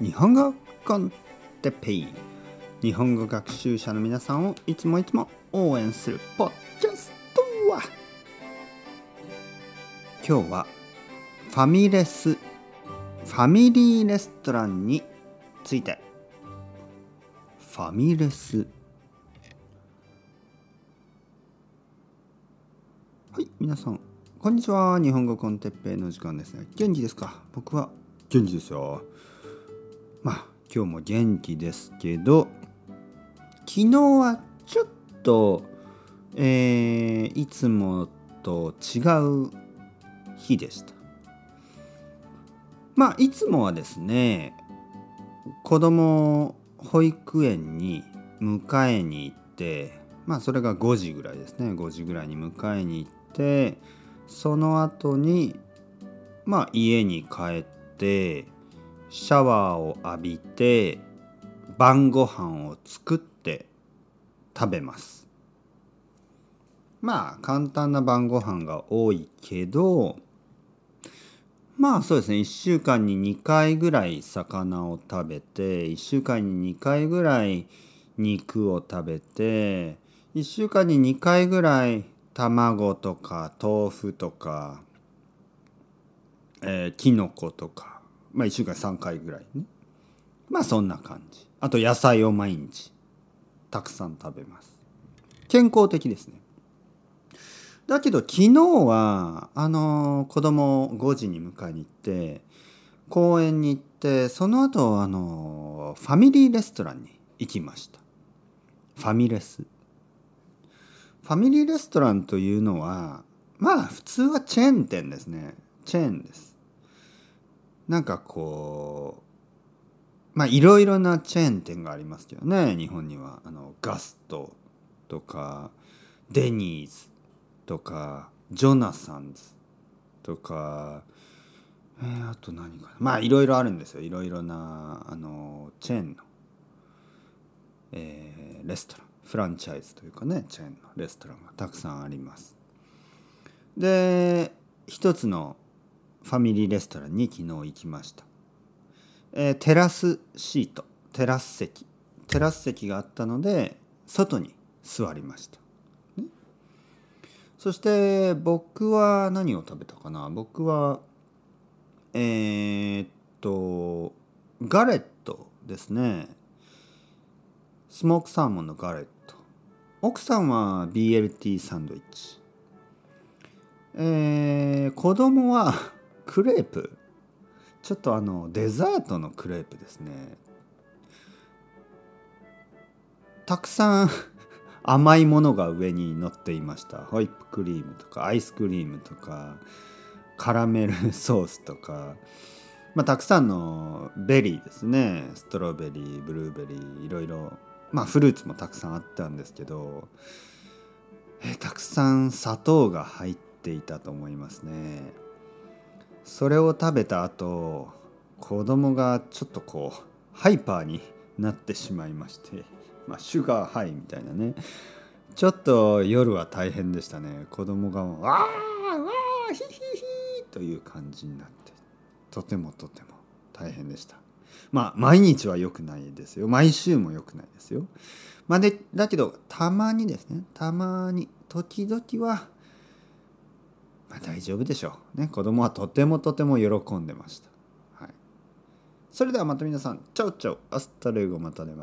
日本語コンテッペイ、日本語学習者の皆さんをいつも応援するポッキャストは、今日はファミリーレストランについて。ファミレス、はい、皆さんこんにちは。日本語コンテッペイの時間ですね。元気ですか？僕は元気ですよ。今日も元気ですけど、昨日はちょっと、いつもと違う日でした。いつもはですね、子供を保育園に迎えに行って、それが5時ぐらいですね。5時ぐらいに迎えに行って、その後に、家に帰って、シャワーを浴びて、晩ご飯を作って食べます。簡単な晩ご飯が多いけど、そうですね、1週間に2回ぐらい魚を食べて、1週間に2回ぐらい肉を食べて、1週間に2回ぐらい卵とか豆腐とか、キノコとか、1週間3回ぐらいね。そんな感じ。あと野菜を毎日たくさん食べます。健康的ですね。だけど昨日は子供を5時に迎えに行って公園に行って、その後ファミリーレストランに行きました。ファミリーレストランというのは普通はチェーン店ですね。チェーンです。いろいろなチェーン店がありますけどね、日本には。ガストとか、デニーズとか、ジョナサンズとか、あと何かな。いろいろあるんですよ。いろいろな、チェーンの、レストラン、フランチャイズというかね、チェーンのレストランがたくさんあります。で、一つの、ファミリーレストランに昨日行きました。テラスシート、テラス席があったので、外に座りました。ね、そして僕は何を食べたかな。僕はガレットですね。スモークサーモンのガレット。奥さんは BLT サンドイッチ。子供はクレープ、ちょっとデザートのクレープですね。たくさん甘いものが上に乗っていました。ホイップクリームとかアイスクリームとかカラメルソースとか、たくさんのベリーですね。ストロベリー、ブルーベリー、いろいろ、フルーツもたくさんあったんですけど、たくさん砂糖が入っていたと思いますね。それを食べた後、子供がちょっとハイパーになってしまいまして、シュガーハイみたいなね。ちょっと夜は大変でしたね。子供がわーわーヒヒヒという感じになって、とても大変でした。毎日は良くないですよ。毎週も良くないですよ。だけどたまに時々は。大丈夫でしょう、ね、子供はとても喜んでました、はい、それではまた皆さん、チャオチャオ、アスタレゴ、またね。